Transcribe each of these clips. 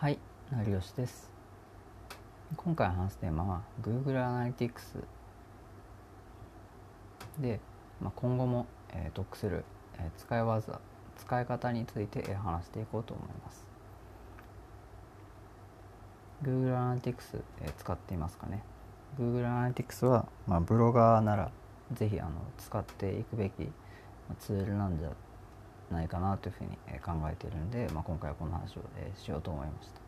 はい、成吉です。今回の話すテーマは Google Analytics で、今後も得する使い方について話していこうと思います。Google Analytics 使っていますかね。Google Analytics は、ブロガーならぜひ使っていくべきツールなんじゃないかなというふうに考えているので、今回はこの話をしようと思いました。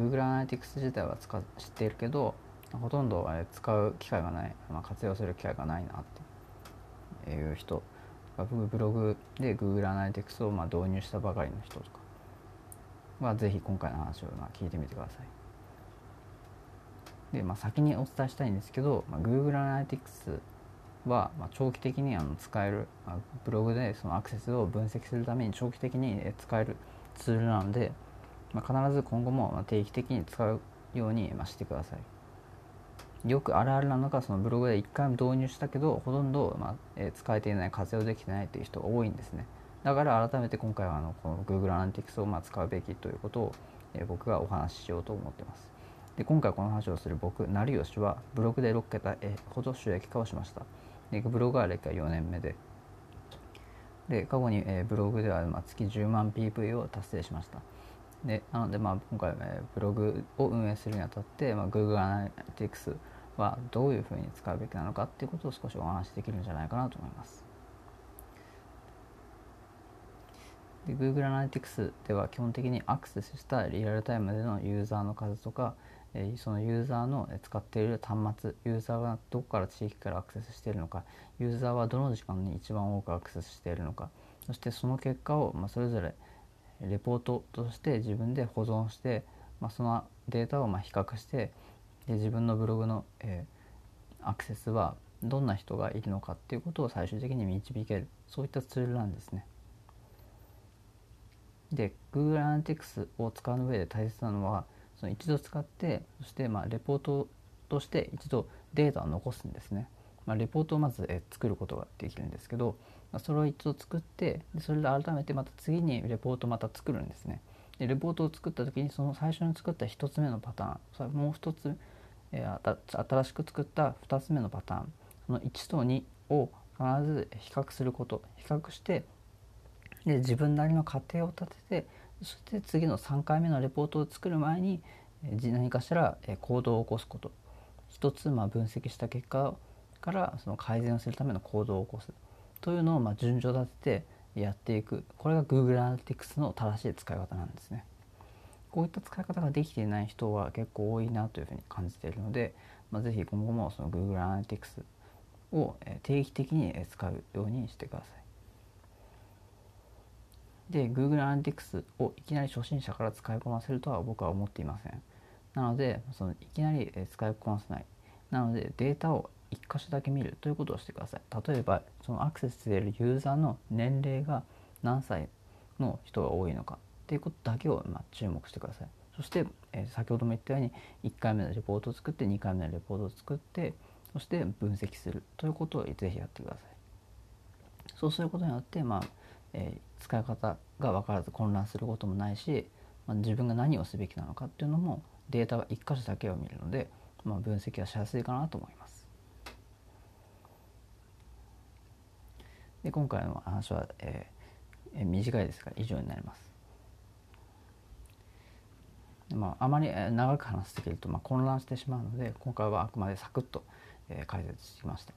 Google Analytics 自体は知っているけど、ほとんど使う機会がない、活用する機会がないなっていう人、ブログで Google Analytics を導入したばかりの人とかはぜひ今回の話を聞いてみてください。で、先にお伝えしたいんですけど、Google Analyticsは長期的に使える、ブログでそのアクセスを分析するために長期的に使えるツールなので、必ず今後も定期的に使うようにしてください。よくあるあるなのが、そのブログで1回も導入したけどほとんど使えていない、活用できていないという人が多いんですね。だから改めて今回はこの Google Analytics を使うべきということを僕がお話ししようと思っています。で、今回この話をする僕、成吉はブログで6桁ほど収益化をしました。で、ブロガー歴は4年目で過去にブログでは月10万 PV を達成しました。で、なので今回ブログを運営するにあたって、Google Analytics はどういうふうに使うべきなのかっていうことを少しお話しできるんじゃないかなと思います。で、Google Analytics では基本的にアクセスしたリアルタイムでのユーザーの数とか、そのユーザーの使っている端末、ユーザーがどこから地域からアクセスしているのか、ユーザーはどの時間に一番多くアクセスしているのか、そしてその結果をそれぞれレポートとして自分で保存して、そのデータを比較して、で、自分のブログのアクセスはどんな人がいるのかっていうことを最終的に導ける、そういったツールなんですね。で、Google Analytics を使う上で大切なのは、その一度使って、そしてレポートとして一度データを残すんですね。レポートをまず作ることができるんですけど、それを一度作って、それで改めてまた次にレポートをまた作るんですね。で、レポートを作った時に、その最初に作った1つ目のパターン、それもう1つ、新しく作った2つ目のパターン、その1と2を必ず比較すること、比較して、で、自分なりの仮定を立てて、そして次の3回目のレポートを作る前に何かしら行動を起こすこと、一つ分析した結果からその改善をするための行動を起こすというのを順序立ててやっていく、これが Google Analytics の正しい使い方なんですね。こういった使い方ができていない人は結構多いなというふうに感じているので、ぜひ今後もその Google Analytics を定期的に使うようにしてください。で、Google Analytics をいきなり初心者から使いこなせるとは僕は思っていません。なので、そのいきなり使いこなせない。なので、データを1箇所だけ見るということをしてください。例えば、そのアクセスしているユーザーの年齢が何歳の人が多いのかということだけを注目してください。そして、先ほども言ったように、1回目のレポートを作って、2回目のレポートを作って、そして分析するということをぜひやってください。そうすることによって、使い方が分からず混乱することもないし、自分が何をすべきなのかっていうのもデータが1箇所だけを見るので、分析はしやすいかなと思います。で、今回の話は、短いですが以上になります。あまり長く話しすぎると混乱してしまうので、今回はあくまでサクッと解説してきました。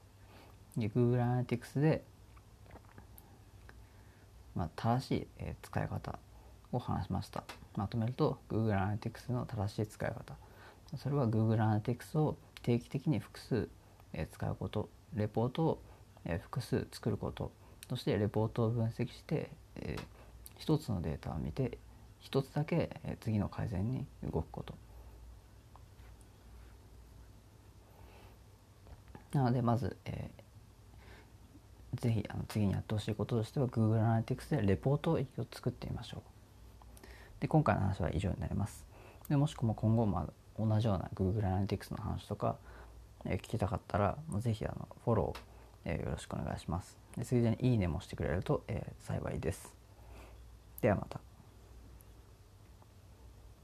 で、Google Analytics で正しい使い方を話しました。まとめると Google Analytics の正しい使い方、それは Google Analytics を定期的に複数使うこと、レポートを複数作ること、そしてレポートを分析して一つのデータを見て一つだけ次の改善に動くこと。なので、まずぜひ次にやってほしいこととしては Google Analytics でレポートを作ってみましょう。で、今回の話は以上になります。で、もしくも今後も同じような Google Analytics の話とか聞きたかったら、ぜひフォローよろしくお願いします。で、ついでにいいねもしてくれると幸いです。ではまた。